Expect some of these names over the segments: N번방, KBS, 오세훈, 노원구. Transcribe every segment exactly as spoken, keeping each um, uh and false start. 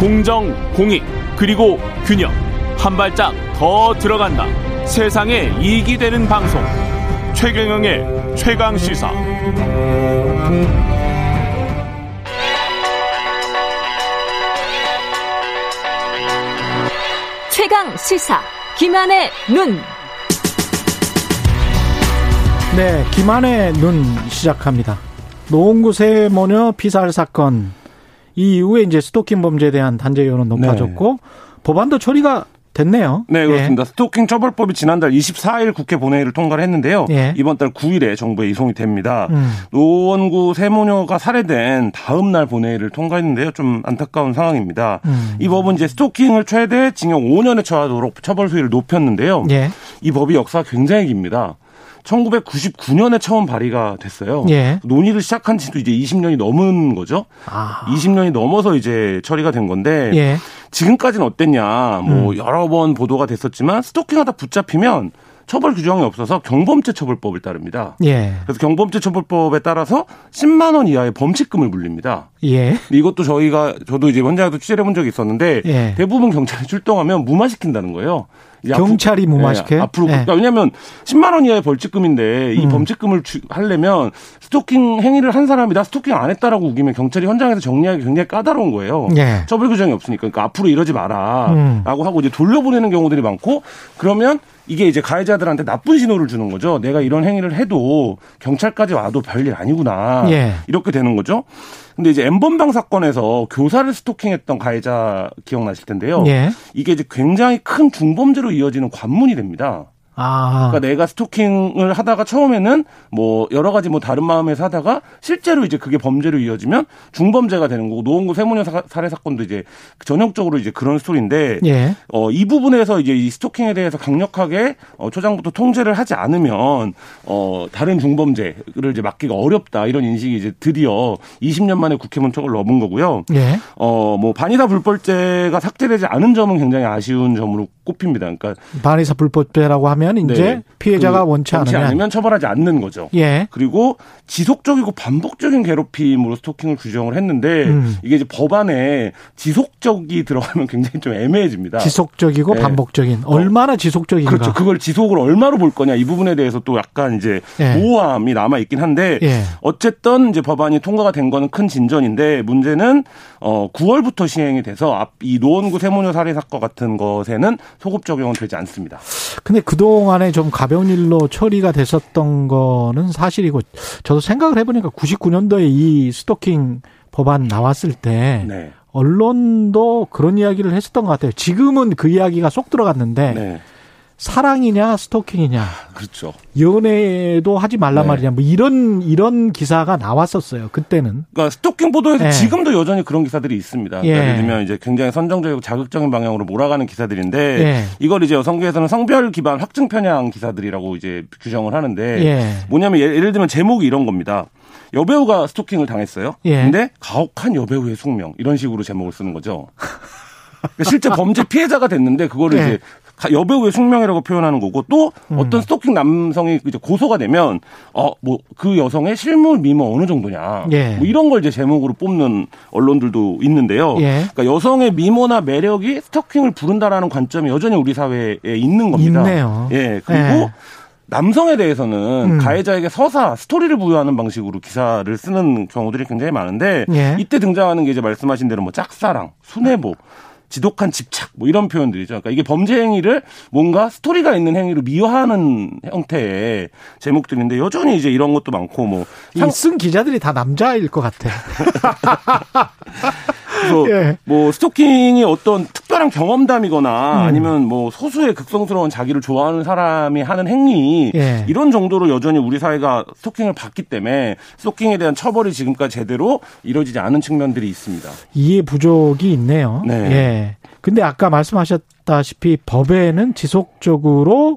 공정, 공익, 그리고 균형. 한 발짝 더 들어간다. 세상에 이익이 되는 방송. 최경영의 최강시사. 최강시사 김한의 눈. 네, 김한의 눈 시작합니다. 노원구 세모녀 피살 사건 이후에 이제 스토킹 범죄에 대한 단죄 여론 높아졌고, 네, 법안도 처리가 됐네요. 네, 그렇습니다. 예. 스토킹 처벌법이 지난달 이십사일 국회 본회의를 통과를 했는데요. 예. 이번 달 구일에 정부에 이송이 됩니다. 음. 노원구 세모녀가 살해된 다음 날 본회의를 통과했는데요. 좀 안타까운 상황입니다. 음. 이 법은 이제 스토킹을 최대 징역 오년에 처하도록 처벌 수위를 높였는데요. 예. 이 법이 역사가 굉장히 깁니다. 천구백구십구년에 처음 발의가 됐어요. 예. 논의를 시작한 지도 이제 이십년이 넘은 거죠. 아. 이십년이 넘어서 이제 처리가 된 건데, 예, 지금까지는 어땠냐. 뭐 음. 여러 번 보도가 됐었지만 스토킹하다 붙잡히면 처벌 규정이 없어서 경범죄 처벌법을 따릅니다. 예. 그래서 경범죄 처벌법에 따라서 십만 원 이하의 범칙금을 물립니다. 예. 이것도 저희가 저도 이제 현장에서 취재를 해본 적이 있었는데, 예, 대부분 경찰이 출동하면 무마시킨다는 거예요. 경찰이 무마시켜요? 네, 앞으로. 네. 그러니까 왜냐하면 십만 원 이하의 벌칙금인데 이 음. 범칙금을 주, 하려면 스토킹 행위를 한 사람이 나 스토킹 안 했다라고 우기면 경찰이 현장에서 정리하기 굉장히 까다로운 거예요. 네. 처벌 규정이 없으니까. 그러니까 앞으로 이러지 마라라고 음. 하고 이제 돌려보내는 경우들이 많고, 그러면 이게 이제 가해자들한테 나쁜 신호를 주는 거죠. 내가 이런 행위를 해도 경찰까지 와도 별일 아니구나. 네. 이렇게 되는 거죠. 근데 이제 N번방 사건에서 교사를 스토킹했던 가해자 기억나실 텐데요. 예. 이게 이제 굉장히 큰 중범죄로 이어지는 관문이 됩니다. 아. 그러니까 내가 스토킹을 하다가 처음에는 뭐 여러 가지 뭐 다른 마음에서 하다가 실제로 이제 그게 범죄로 이어지면 중범죄가 되는 거고, 노원구 세모녀 살해 사건도 이제 전형적으로 이제 그런 스토리인데, 예, 어, 이 부분에서 이제 이 스토킹에 대해서 강력하게 어, 초장부터 통제를 하지 않으면 어, 다른 중범죄를 이제 막기가 어렵다, 이런 인식이 이제 드디어 이십년 만에 국회 문턱을 넘은 거고요. 예. 어, 뭐 반의사 불법죄가 삭제되지 않은 점은 굉장히 아쉬운 점으로 꼽힙니다. 그러니까 반의사 불법죄라고 하면 이제 네, 피해자가 그 원치 않으면. 않으면 처벌하지 않는 거죠. 예. 그리고 지속적이고 반복적인 괴롭힘으로 스토킹을 규정을 했는데 음. 이게 이제 법안에 지속적이 들어가면 굉장히 좀 애매해집니다. 지속적이고 네, 반복적인. 얼마나 지속적인가. 그렇죠. 그걸 지속을 얼마로 볼 거냐, 이 부분에 대해서 또 약간 이제 예, 모호함이 남아 있긴 한데, 예, 어쨌든 이제 법안이 통과가 된 건 큰 진전인데, 문제는 어 구월부터 시행이 돼서 앞 이 노원구 세모녀 살해 사건 같은 것에는 소급 적용은 되지 않습니다. 근데 그동안 안에 좀 가벼운 일로 처리가 됐었던 거는 사실이고, 저도 생각을 해보니까 구십구년도에 이 스토킹 법안 나왔을 때, 네, 언론도 그런 이야기를 했었던 것 같아요. 지금은 그 이야기가 쏙 들어갔는데, 네, 사랑이냐 스토킹이냐, 그렇죠, 연애도 하지 말란 네, 말이냐, 뭐 이런 이런 기사가 나왔었어요 그때는. 그러니까 스토킹 보도에서 네, 지금도 여전히 그런 기사들이 있습니다. 그러니까 예, 예를 들면 이제 굉장히 선정적이고 자극적인 방향으로 몰아가는 기사들인데, 예, 이걸 이제 여성계에서는 성별 기반 확증 편향 기사들이라고 이제 규정을 하는데, 예, 뭐냐면 예를 들면 제목이 이런 겁니다. 여배우가 스토킹을 당했어요. 예. 근데 가혹한 여배우의 숙명, 이런 식으로 제목을 쓰는 거죠. 그러니까 실제 범죄 피해자가 됐는데 그거를 예, 이제 여배우의 숙명이라고 표현하는 거고, 또 음. 어떤 스토킹 남성이 이제 고소가 되면 어 뭐 그 여성의 실물 미모 어느 정도냐, 예, 뭐 이런 걸 이제 제목으로 뽑는 언론들도 있는데요. 예. 그러니까 여성의 미모나 매력이 스토킹을 부른다라는 관점이 여전히 우리 사회에 있는 겁니다. 있네요. 예. 그리고 예, 남성에 대해서는 음. 가해자에게 서사, 스토리를 부여하는 방식으로 기사를 쓰는 경우들이 굉장히 많은데, 예, 이때 등장하는 게 이제 말씀하신 대로 뭐 짝사랑, 순애보, 지독한 집착, 뭐 이런 표현들이죠. 그러니까 이게 범죄 행위를 뭔가 스토리가 있는 행위로 미화하는 형태의 제목들인데, 여전히 이제 이런 것도 많고, 뭐 쓴 기자들이 다 남자일 것 같아. 그래서 예, 뭐 스토킹이 어떤 특별한 경험담이거나 음. 아니면 뭐 소수의 극성스러운 자기를 좋아하는 사람이 하는 행위, 예, 이런 정도로 여전히 우리 사회가 스토킹을 받기 때문에 스토킹에 대한 처벌이 지금까지 제대로 이루어지지 않은 측면들이 있습니다. 이해 부족이 있네요. 네. 예. 근데 아까 말씀하셨다시피 법에는 지속적으로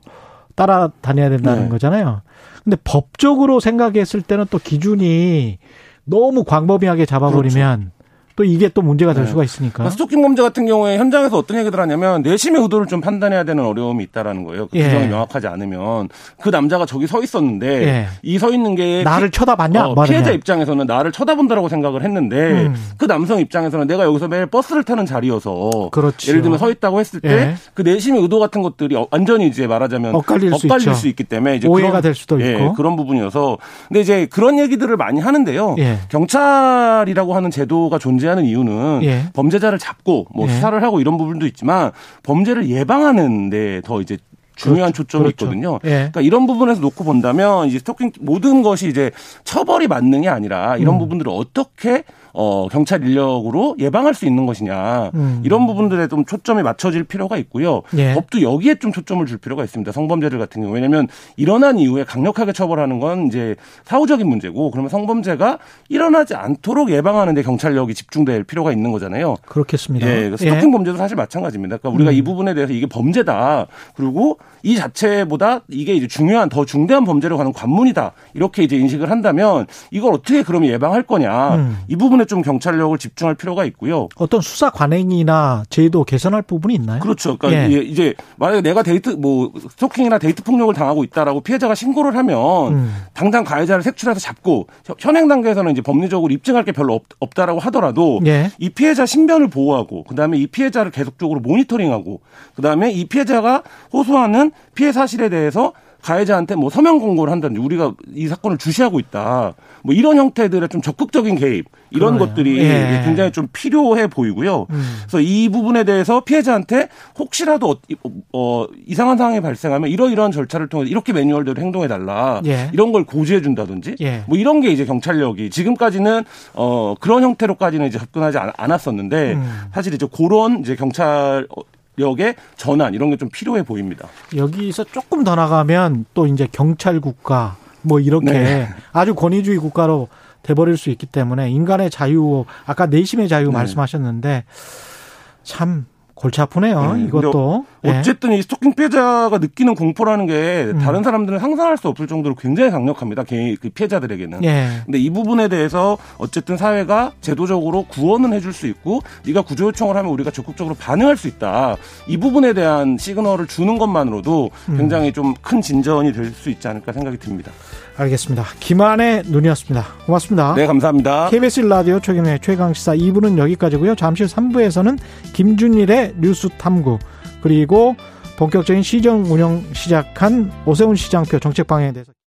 따라다녀야 된다는 네, 거잖아요. 근데 법적으로 생각했을 때는 또 기준이 너무 광범위하게 잡아버리면, 그렇죠, 또 이게 또 문제가 될 네. 수가 있으니까. 스토킹 범죄 같은 경우에 현장에서 어떤 얘기들 하냐면 내심의 의도를 좀 판단해야 되는 어려움이 있다라는 거예요. 그 규정이 예. 명확하지 않으면 그 남자가 저기 서 있었는데 예. 이 서 있는 게 나를 피, 쳐다봤냐? 어, 피해자 입장에서는 나를 쳐다본다라고 생각을 했는데 음. 그 남성 입장에서는 내가 여기서 매일 버스를 타는 자리여서 그렇죠. 예를 들면 서 있다고 했을 때 그 예. 내심의 의도 같은 것들이 완전히 이제 말하자면 엇갈릴, 엇갈릴 수, 수 있기 때문에 이제 오해가 그런, 될 수도 예, 있고 그런 부분이어서 근데 이제 그런 얘기들을 많이 하는데요. 예. 경찰이라고 하는 제도가 존재 하는 이유는 예. 범죄자를 잡고 뭐 예. 수사를 하고 이런 부분도 있지만 범죄를 예방하는 데 더 이제 중요한 그렇죠. 초점이 그렇죠. 있거든요. 예. 그러니까 이런 부분에서 놓고 본다면 이제 스토킹 모든 것이 이제 처벌이 맞는 게 아니라 이런 음. 부분들을 어떻게 어, 경찰 인력으로 예방할 수 있는 것이냐 음. 이런 부분들에 좀 초점이 맞춰질 필요가 있고요. 예. 법도 여기에 좀 초점을 줄 필요가 있습니다. 성범죄들 같은 경우 왜냐하면 일어난 이후에 강력하게 처벌하는 건 이제 사후적인 문제고 그러면 성범죄가 일어나지 않도록 예방하는 데 경찰력이 집중될 필요가 있는 거잖아요. 그렇겠습니다. 예, 그러니까 스토킹 예. 범죄도 사실 마찬가지입니다. 그러니까 우리가 음. 이 부분에 대해서 이게 범죄다 그리고 이 자체보다 이게 이제 중요한 더 중대한 범죄로 가는 관문이다 이렇게 이제 인식을 한다면 이걸 어떻게 그럼 예방할 거냐 음. 이 부분에 좀 경찰력을 집중할 필요가 있고요. 어떤 수사 관행이나 제도 개선할 부분이 있나요? 그렇죠. 그러니까 예. 이제 만약에 내가 데이트 뭐 스토킹이나 데이트 폭력을 당하고 있다라고 피해자가 신고를 하면 음. 당장 가해자를 색출해서 잡고 현행 단계에서는 이제 법리적으로 입증할 게 별로 없, 없다라고 하더라도 예. 이 피해자 신변을 보호하고 그다음에 이 피해자를 계속적으로 모니터링하고 그다음에 이 피해자가 호소하는 피해 사실에 대해서 가해자한테 뭐 서명 공고를 한다든지 우리가 이 사건을 주시하고 있다. 뭐 이런 형태들의 좀 적극적인 개입 이런 그러네요. 것들이 예. 굉장히 좀 필요해 보이고요. 음. 그래서 이 부분에 대해서 피해자한테 혹시라도 어, 어, 이상한 상황이 발생하면 이러이러한 절차를 통해서 이렇게 매뉴얼대로 행동해달라. 예. 이런 걸 고지해 준다든지 예. 뭐 이런 게 이제 경찰력이 지금까지는 어, 그런 형태로까지는 이제 접근하지 않았었는데 음. 사실 이제 그런 이제 경찰 역의 전환 이런 게 좀 필요해 보입니다. 여기서 조금 더 나가면 또 이제 경찰 국가 뭐 이렇게 네. 아주 권위주의 국가로 돼버릴 수 있기 때문에 인간의 자유 아까 내심의 자유 네. 말씀하셨는데 참 골치 아프네요. 네. 이것도. 어쨌든 네. 이 스토킹 피해자가 느끼는 공포라는 게 다른 음. 사람들은 상상할 수 없을 정도로 굉장히 강력합니다. 피해자들에게는. 네. 근데 이 부분에 대해서 어쨌든 사회가 제도적으로 구원은 해줄 수 있고 네가 구조 요청을 하면 우리가 적극적으로 반응할 수 있다. 이 부분에 대한 시그널을 주는 것만으로도 굉장히 음. 좀 큰 진전이 될 수 있지 않을까 생각이 듭니다. 알겠습니다. 김한의 눈이었습니다. 고맙습니다. 네, 감사합니다. 케이비에스 라디오 최경영의 최강시사 이 부는 여기까지고요. 잠시 후 삼 부에서는 김준일의 뉴스탐구 그리고 본격적인 시정 운영 시작한 오세훈 시장표 정책방향에 대해서